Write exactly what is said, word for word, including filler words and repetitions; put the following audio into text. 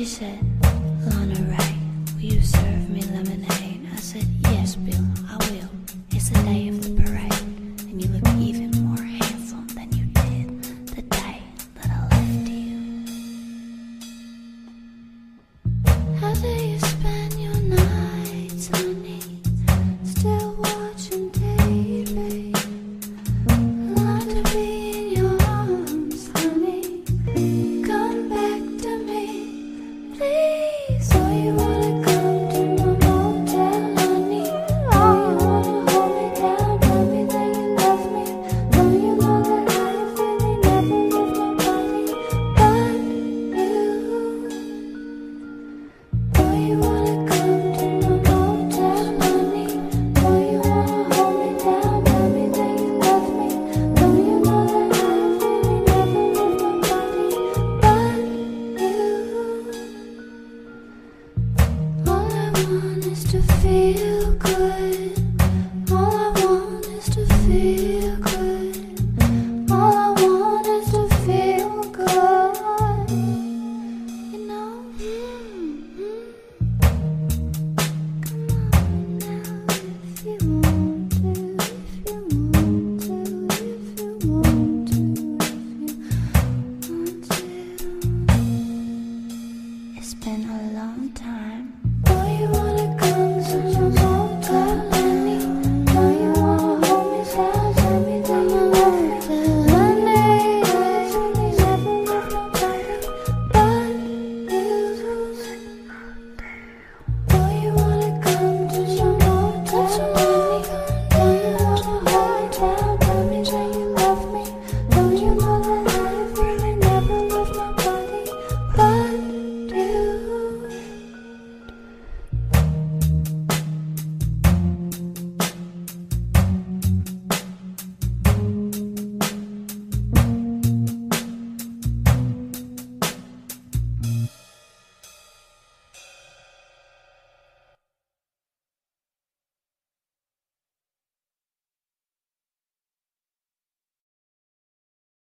He said.